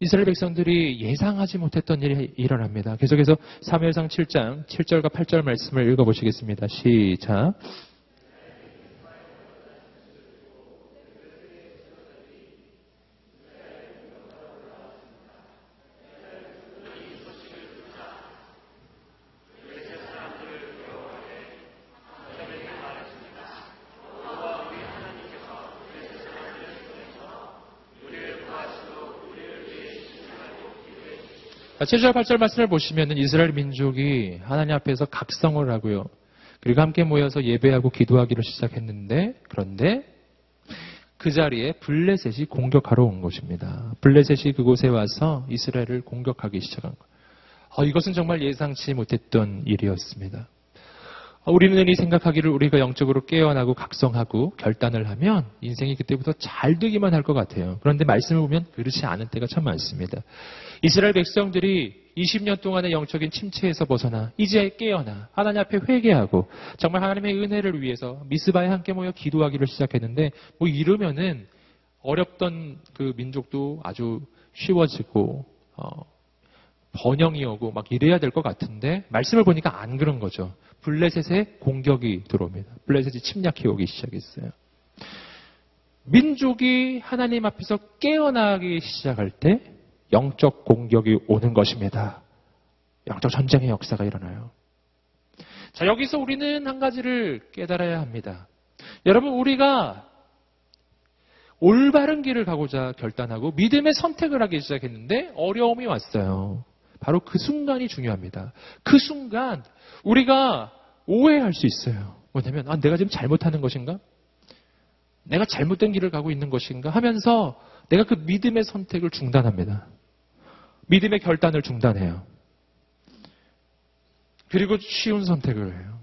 이스라엘 백성들이 예상하지 못했던 일이 일어납니다. 계속해서 사무엘상 칠 장 칠 절과 팔 절 말씀을 읽어보시겠습니다. 시작. 칠 절, 팔 절 말씀을 보시면 이스라엘 민족이 하나님 앞에서 각성을 하고요. 그리고 함께 모여서 예배하고 기도하기로 시작했는데, 그런데 그 자리에 블레셋이 공격하러 온 것입니다. 블레셋이 그곳에 와서 이스라엘을 공격하기 시작한 것. 어, 이것은 정말 예상치 못했던 일이었습니다. 어, 우리는 이 생각하기를 우리가 영적으로 깨어나고 각성하고 결단을 하면 인생이 그때부터 잘 되기만 할 것 같아요. 그런데 말씀을 보면 그렇지 않은 때가 참 많습니다. 이스라엘 백성들이 이십 년 동안의 영적인 침체에서 벗어나 이제 깨어나 하나님 앞에 회개하고 정말 하나님의 은혜를 위해서 미스바에 함께 모여 기도하기를 시작했는데, 뭐 이러면은 어렵던 그 민족도 아주 쉬워지고 어, 번영이 오고 막 이래야 될 것 같은데, 말씀을 보니까 안 그런 거죠. 블레셋의 공격이 들어옵니다. 블레셋이 침략해 오기 시작했어요. 민족이 하나님 앞에서 깨어나기 시작할 때 영적 공격이 오는 것입니다. 영적 전쟁의 역사가 일어나요. 자, 여기서 우리는 한 가지를 깨달아야 합니다. 여러분, 우리가 올바른 길을 가고자 결단하고 믿음의 선택을 하기 시작했는데 어려움이 왔어요. 바로 그 순간이 중요합니다. 그 순간 우리가 오해할 수 있어요. 뭐냐면, 아, 내가 지금 잘못하는 것인가? 내가 잘못된 길을 가고 있는 것인가? 하면서 내가 그 믿음의 선택을 중단합니다. 믿음의 결단을 중단해요. 그리고 쉬운 선택을 해요.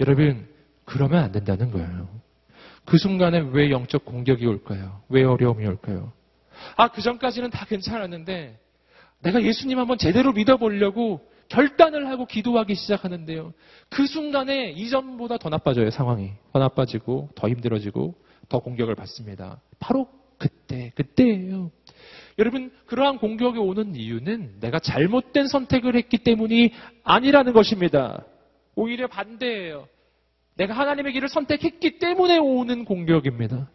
여러분, 그러면 안 된다는 거예요. 그 순간에 왜 영적 공격이 올까요? 왜 어려움이 올까요? 아, 그 전까지는 다 괜찮았는데 내가 예수님 한번 제대로 믿어보려고 결단을 하고 기도하기 시작하는데요. 그 순간에 이전보다 더 나빠져요, 상황이. 더 나빠지고, 더 힘들어지고, 더 공격을 받습니다. 바로 그때, 그때예요. 여러분, 그러한 공격이 오는 이유는 내가 잘못된 선택을 했기 때문이 아니라는 것입니다. 오히려 반대예요. 내가 하나님의 길을 선택했기 때문에 오는 공격입니다.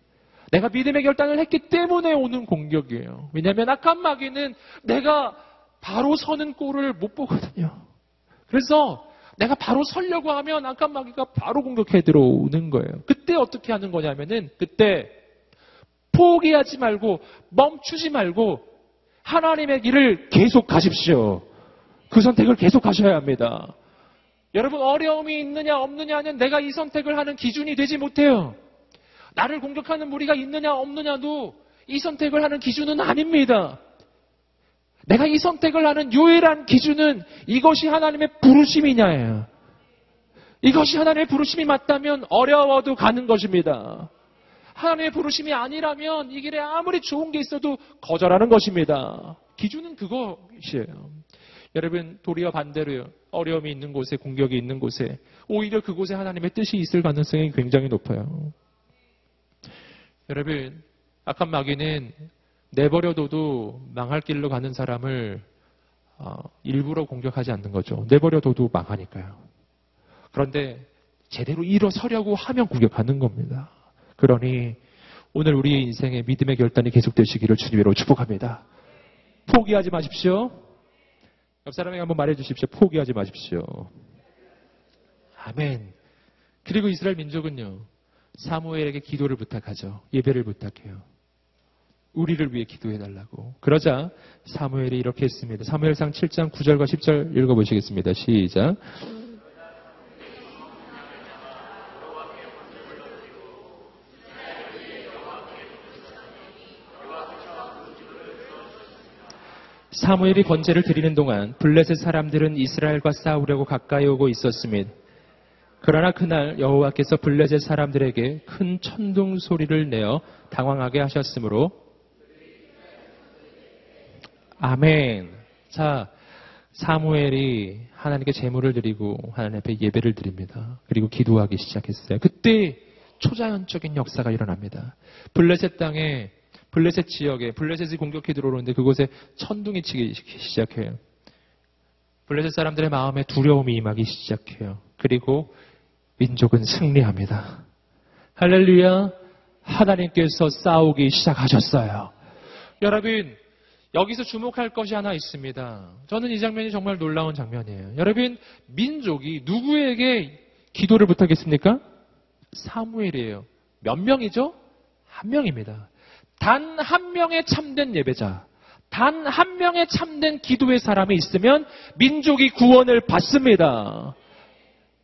내가 믿음의 결단을 했기 때문에 오는 공격이에요. 왜냐하면 악한 마귀는 내가 바로 서는 꼴을 못 보거든요. 그래서 내가 바로 서려고 하면 악한 마귀가 바로 공격해 들어오는 거예요. 그때 어떻게 하는 거냐면은, 그때 포기하지 말고 멈추지 말고 하나님의 길을 계속 가십시오. 그 선택을 계속 하셔야 합니다. 여러분, 어려움이 있느냐 없느냐는 내가 이 선택을 하는 기준이 되지 못해요. 나를 공격하는 무리가 있느냐 없느냐도 이 선택을 하는 기준은 아닙니다. 내가 이 선택을 하는 유일한 기준은 이것이 하나님의 부르심이냐예요. 이것이 하나님의 부르심이 맞다면 어려워도 가는 것입니다. 하나님의 부르심이 아니라면 이 길에 아무리 좋은 게 있어도 거절하는 것입니다. 기준은 그것이에요. 여러분, 도리어 반대로요. 어려움이 있는 곳에, 공격이 있는 곳에 오히려 그곳에 하나님의 뜻이 있을 가능성이 굉장히 높아요. 여러분, 악한 마귀는 내버려둬도 망할 길로 가는 사람을 어, 일부러 공격하지 않는 거죠. 내버려둬도 망하니까요. 그런데 제대로 일어서려고 하면 공격하는 겁니다. 그러니 오늘 우리의 인생에 믿음의 결단이 계속되시기를 주님으로 축복합니다. 포기하지 마십시오. 옆 사람에게 한번 말해주십시오. 포기하지 마십시오. 아멘. 그리고 이스라엘 민족은요, 사무엘에게 기도를 부탁하죠. 예배를 부탁해요. 우리를 위해 기도해달라고. 그러자 사무엘이 이렇게 했습니다. 사무엘상 칠 장 구 절과 십 절 읽어보시겠습니다. 시작. 사무엘이 번제를 드리는 동안 블레셋 사람들은 이스라엘과 싸우려고 가까이 오고 있었습니다. 그러나 그날 여호와께서 블레셋 사람들에게 큰 천둥 소리를 내어 당황하게 하셨으므로. 아멘. 자, 사무엘이 하나님께 제물을 드리고 하나님 앞에 예배를 드립니다. 그리고 기도하기 시작했어요. 그때 초자연적인 역사가 일어납니다. 블레셋 땅에, 블레셋 지역에 블레셋이 공격해 들어오는데 그곳에 천둥이 치기 시작해요. 블레셋 사람들의 마음에 두려움이 임하기 시작해요. 그리고 민족은 승리합니다. 할렐루야. 하나님께서 싸우기 시작하셨어요. 여러분, 여기서 주목할 것이 하나 있습니다. 저는 이 장면이 정말 놀라운 장면이에요. 여러분, 민족이 누구에게 기도를 부탁했습니까? 사무엘이에요. 몇 명이죠? 한 명입니다. 단 한 명의 참된 예배자, 단 한 명의 참된 기도의 사람이 있으면 민족이 구원을 받습니다.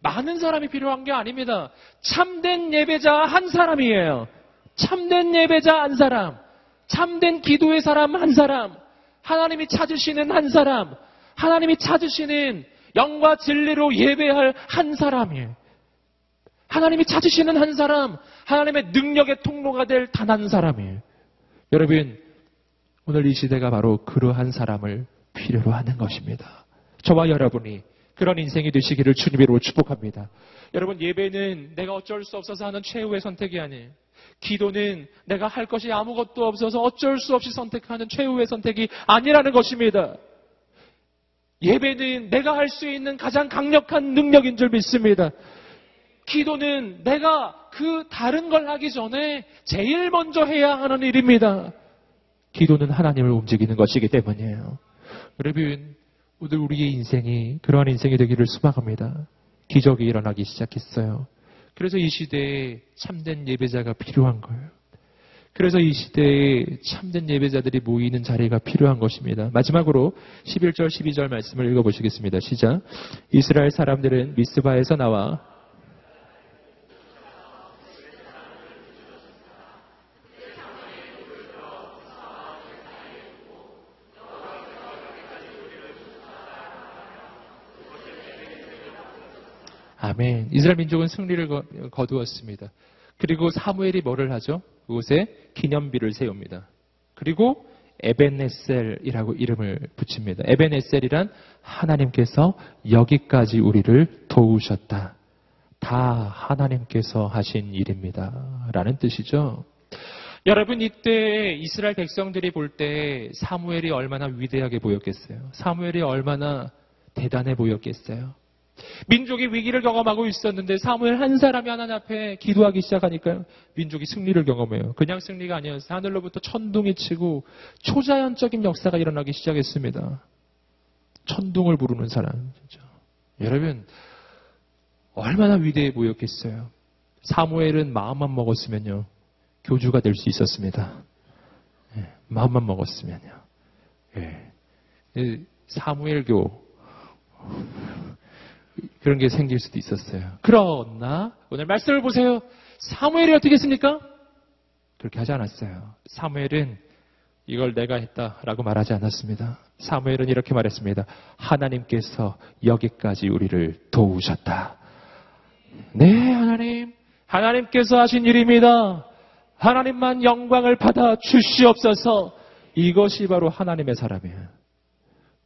많은 사람이 필요한 게 아닙니다. 참된 예배자 한 사람이에요. 참된 예배자 한 사람, 참된 기도의 사람 한 사람, 하나님이 찾으시는 한 사람, 하나님이 찾으시는 영과 진리로 예배할 한 사람이에요. 하나님이 찾으시는 한 사람, 하나님의 능력의 통로가 될 단 한 사람이에요. 여러분, 오늘 이 시대가 바로 그러한 사람을 필요로 하는 것입니다. 저와 여러분이 그런 인생이 되시기를 주님으로 축복합니다. 여러분, 예배는 내가 어쩔 수 없어서 하는 최후의 선택이 아니에요. 기도는 내가 할 것이 아무것도 없어서 어쩔 수 없이 선택하는 최후의 선택이 아니라는 것입니다. 예배는 내가 할 수 있는 가장 강력한 능력인 줄 믿습니다. 기도는 내가 그 다른 걸 하기 전에 제일 먼저 해야 하는 일입니다. 기도는 하나님을 움직이는 것이기 때문이에요. 여러분, 오늘 우리의 인생이 그러한 인생이 되기를 소망합니다. 기적이 일어나기 시작했어요. 그래서 이 시대에 참된 예배자가 필요한 거예요. 그래서 이 시대에 참된 예배자들이 모이는 자리가 필요한 것입니다. 마지막으로 십일 절, 십이 절 말씀을 읽어보시겠습니다. 시작. 이스라엘 사람들은 미스바에서 나와 아멘. 이스라엘 민족은 승리를 거두었습니다. 그리고 사무엘이 뭐를 하죠? 그곳에 기념비를 세웁니다. 그리고 에벤에셀이라고 이름을 붙입니다. 에벤에셀이란 하나님께서 여기까지 우리를 도우셨다. 다 하나님께서 하신 일입니다. 라는 뜻이죠. 여러분, 이때 이스라엘 백성들이 볼 때 사무엘이 얼마나 위대하게 보였겠어요? 사무엘이 얼마나 대단해 보였겠어요? 민족이 위기를 경험하고 있었는데 사무엘 한 사람이 하나님 앞에 기도하기 시작하니까요. 민족이 승리를 경험해요. 그냥 승리가 아니었어요. 하늘로부터 천둥이 치고 초자연적인 역사가 일어나기 시작했습니다. 천둥을 부르는 사람. 진짜. 여러분, 얼마나 위대해 보였겠어요. 사무엘은 마음만 먹었으면요. 교주가 될 수 있었습니다. 예, 마음만 먹었으면요. 예. 사무엘교. 그런 게 생길 수도 있었어요. 그러나 오늘 말씀을 보세요. 사무엘이 어떻게 했습니까? 그렇게 하지 않았어요. 사무엘은 이걸 내가 했다라고 말하지 않았습니다. 사무엘은 이렇게 말했습니다. 하나님께서 여기까지 우리를 도우셨다. 네, 하나님. 하나님께서 하신 일입니다. 하나님만 영광을 받아 주시옵소서. 이것이 바로 하나님의 사람이에요.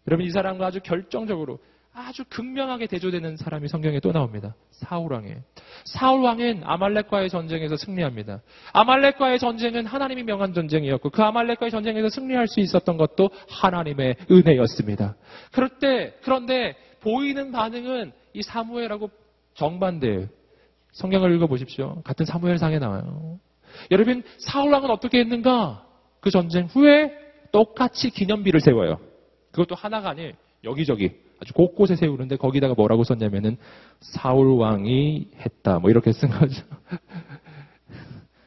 여러분, 이 사람과 아주 결정적으로 아주 극명하게 대조되는 사람이 성경에 또 나옵니다. 사울왕이에요. 사울왕은 아말렉과의 전쟁에서 승리합니다. 아말렉과의 전쟁은 하나님이 명한 전쟁이었고 그 아말렉과의 전쟁에서 승리할 수 있었던 것도 하나님의 은혜였습니다. 그럴 때, 그런데 보이는 반응은 이 사무엘하고 정반대예요. 성경을 읽어보십시오. 같은 사무엘상에 나와요. 여러분, 사울왕은 어떻게 했는가? 그 전쟁 후에 똑같이 기념비를 세워요. 그것도 하나가 아니에요. 여기저기. 아주 곳곳에 세우는데 거기다가 뭐라고 썼냐면은 사울왕이 했다. 뭐 이렇게 쓴 거죠.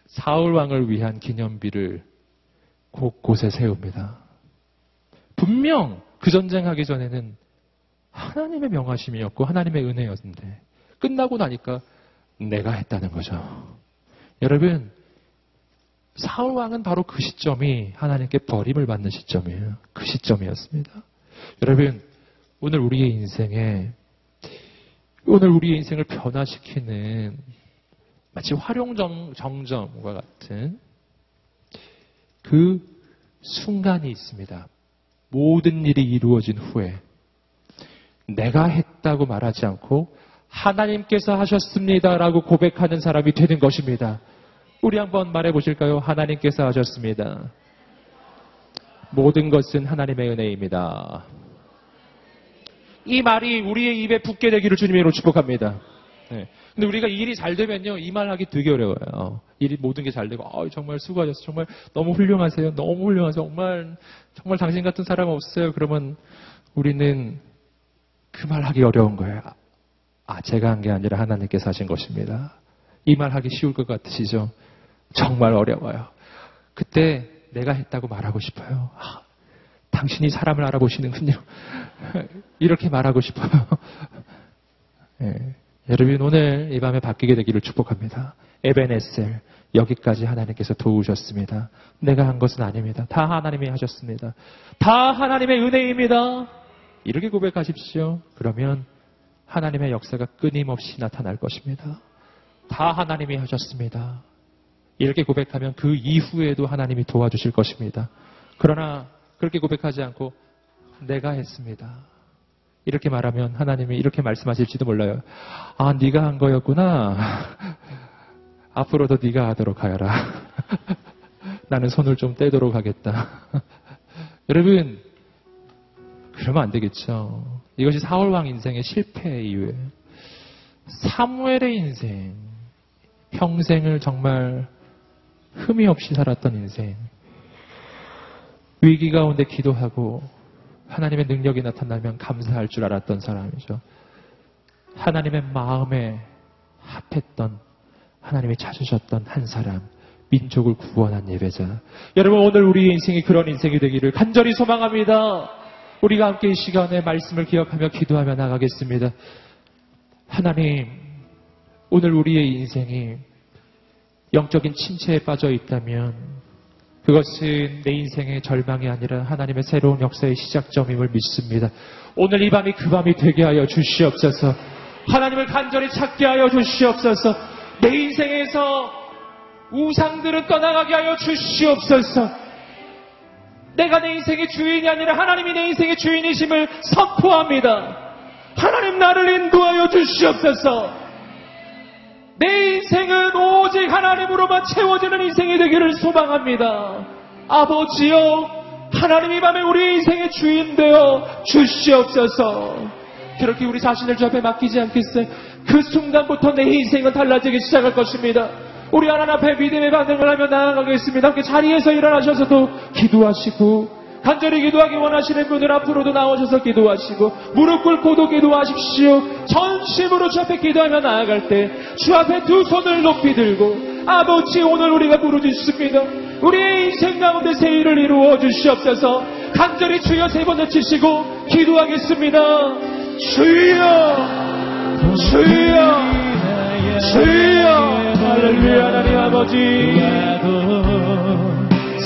사울왕을 위한 기념비를 곳곳에 세웁니다. 분명 그 전쟁하기 전에는 하나님의 명하심이었고 하나님의 은혜였는데 끝나고 나니까 내가 했다는 거죠. 여러분, 사울 왕은 바로 그 시점이 하나님께 버림을 받는 시점이에요. 그 시점이었습니다. 여러분, 오늘 우리의 인생에 오늘 우리의 인생을 변화시키는 마치 활용정점과 같은 그 순간이 있습니다. 모든 일이 이루어진 후에 내가 했다고 말하지 않고 하나님께서 하셨습니다라고 고백하는 사람이 되는 것입니다. 우리 한번 말해 보실까요? 하나님께서 하셨습니다. 모든 것은 하나님의 은혜입니다. 이 말이 우리의 입에 붙게 되기를 주님으로 축복합니다. 네. 근데 우리가 일이 잘 되면요, 이 말 하기 되게 어려워요. 일이 모든 게 잘 되고, 어, 정말 수고하셨어요. 정말 너무 훌륭하세요. 너무 훌륭하세요. 정말, 정말 당신 같은 사람 없어요. 그러면 우리는 그 말 하기 어려운 거예요. 아, 제가 한 게 아니라 하나님께서 하신 것입니다. 이 말 하기 쉬울 것 같으시죠? 정말 어려워요. 그때 내가 했다고 말하고 싶어요. 아, 당신이 사람을 알아보시는군요. 이렇게 말하고 싶어요. 네. 여러분, 오늘 이 밤에 바뀌게 되기를 축복합니다. 에벤에셀, 여기까지 하나님께서 도우셨습니다. 내가 한 것은 아닙니다. 다 하나님이 하셨습니다. 다 하나님의 은혜입니다. 이렇게 고백하십시오. 그러면 하나님의 역사가 끊임없이 나타날 것입니다. 다 하나님이 하셨습니다. 이렇게 고백하면 그 이후에도 하나님이 도와주실 것입니다. 그러나 그렇게 고백하지 않고 내가 했습니다. 이렇게 말하면 하나님이 이렇게 말씀하실지도 몰라요. 아, 네가 한 거였구나. 앞으로도 네가 하도록 하여라. 나는 손을 좀 떼도록 하겠다. 여러분, 그러면 안 되겠죠. 이것이 사울왕 인생의 실패의 이유예요. 사무엘의 인생, 평생을 정말 흠이 없이 살았던 인생, 위기 가운데 기도하고 하나님의 능력이 나타나면 감사할 줄 알았던 사람이죠. 하나님의 마음에 합했던, 하나님이 찾으셨던 한 사람, 민족을 구원한 예배자. 여러분, 오늘 우리의 인생이 그런 인생이 되기를 간절히 소망합니다. 우리가 함께 이 시간에 말씀을 기억하며 기도하며 나가겠습니다. 하나님, 오늘 우리의 인생이 영적인 침체에 빠져 있다면 그것은 내 인생의 절망이 아니라 하나님의 새로운 역사의 시작점임을 믿습니다. 오늘 이 밤이 그 밤이 되게 하여 주시옵소서. 하나님을 간절히 찾게 하여 주시옵소서. 내 인생에서 우상들은 떠나가게 하여 주시옵소서. 내가 내 인생의 주인이 아니라 하나님이 내 인생의 주인이심을 선포합니다. 하나님, 나를 인도하여 주시옵소서. 내 인생은 오직 하나님으로만 채워지는 인생이 되기를 소망합니다. 아버지여, 하나님 이 밤에 우리의 인생의 주인 되어 주시옵소서. 그렇게 우리 자신을 주 앞에 맡기지 않겠어요? 그 순간부터 내 인생은 달라지기 시작할 것입니다. 우리 하나님 앞에 믿음의 반응을 하며 나아가겠습니다. 함께 자리에서 일어나셔서도 기도하시고, 간절히 기도하기 원하시는 분들 앞으로도 나오셔서 기도하시고, 무릎 꿇고도 기도하십시오. 전심으로 주 앞에 기도하며 나아갈 때 주 앞에 두 손을 높이 들고, 아버지, 오늘 우리가 부르짖습니다. 우리의 인생 가운데 새 일을 이루어 주시옵소서. 간절히 주여 세 번 외치시고 기도하겠습니다. 주여, 주여, 주여. 할렐루야. 하나님 아버지,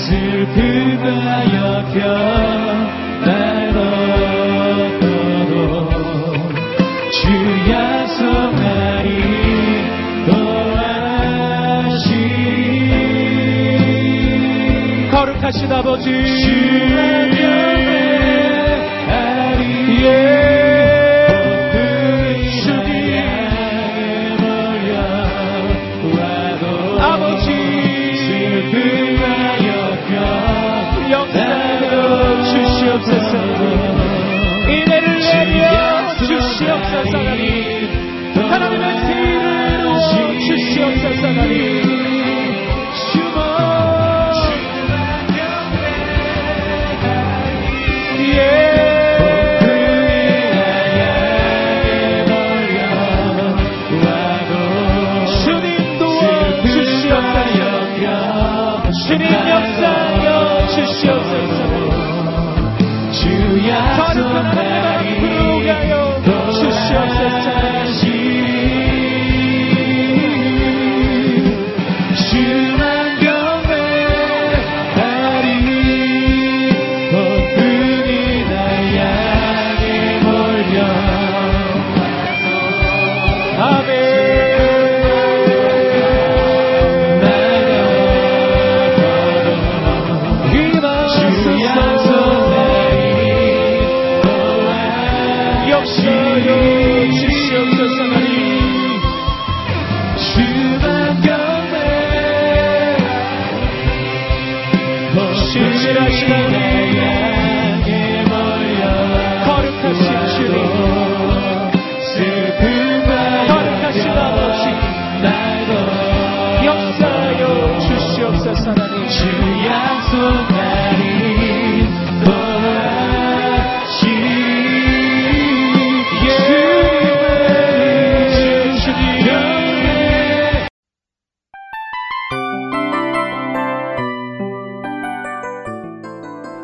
슬픔하여 견나로도 주야 성하리 도하시 거룩하신 아버지 주의 예배하리. 이내를 내려 주시옵소서. 하나님, 하나님의 길을 오어 주시옵소서. 하나님, 주님 역사여 주시옵소서. 주야 전하리 주시옵소서.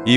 이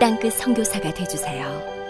땅끝 선교사가 되어주세요.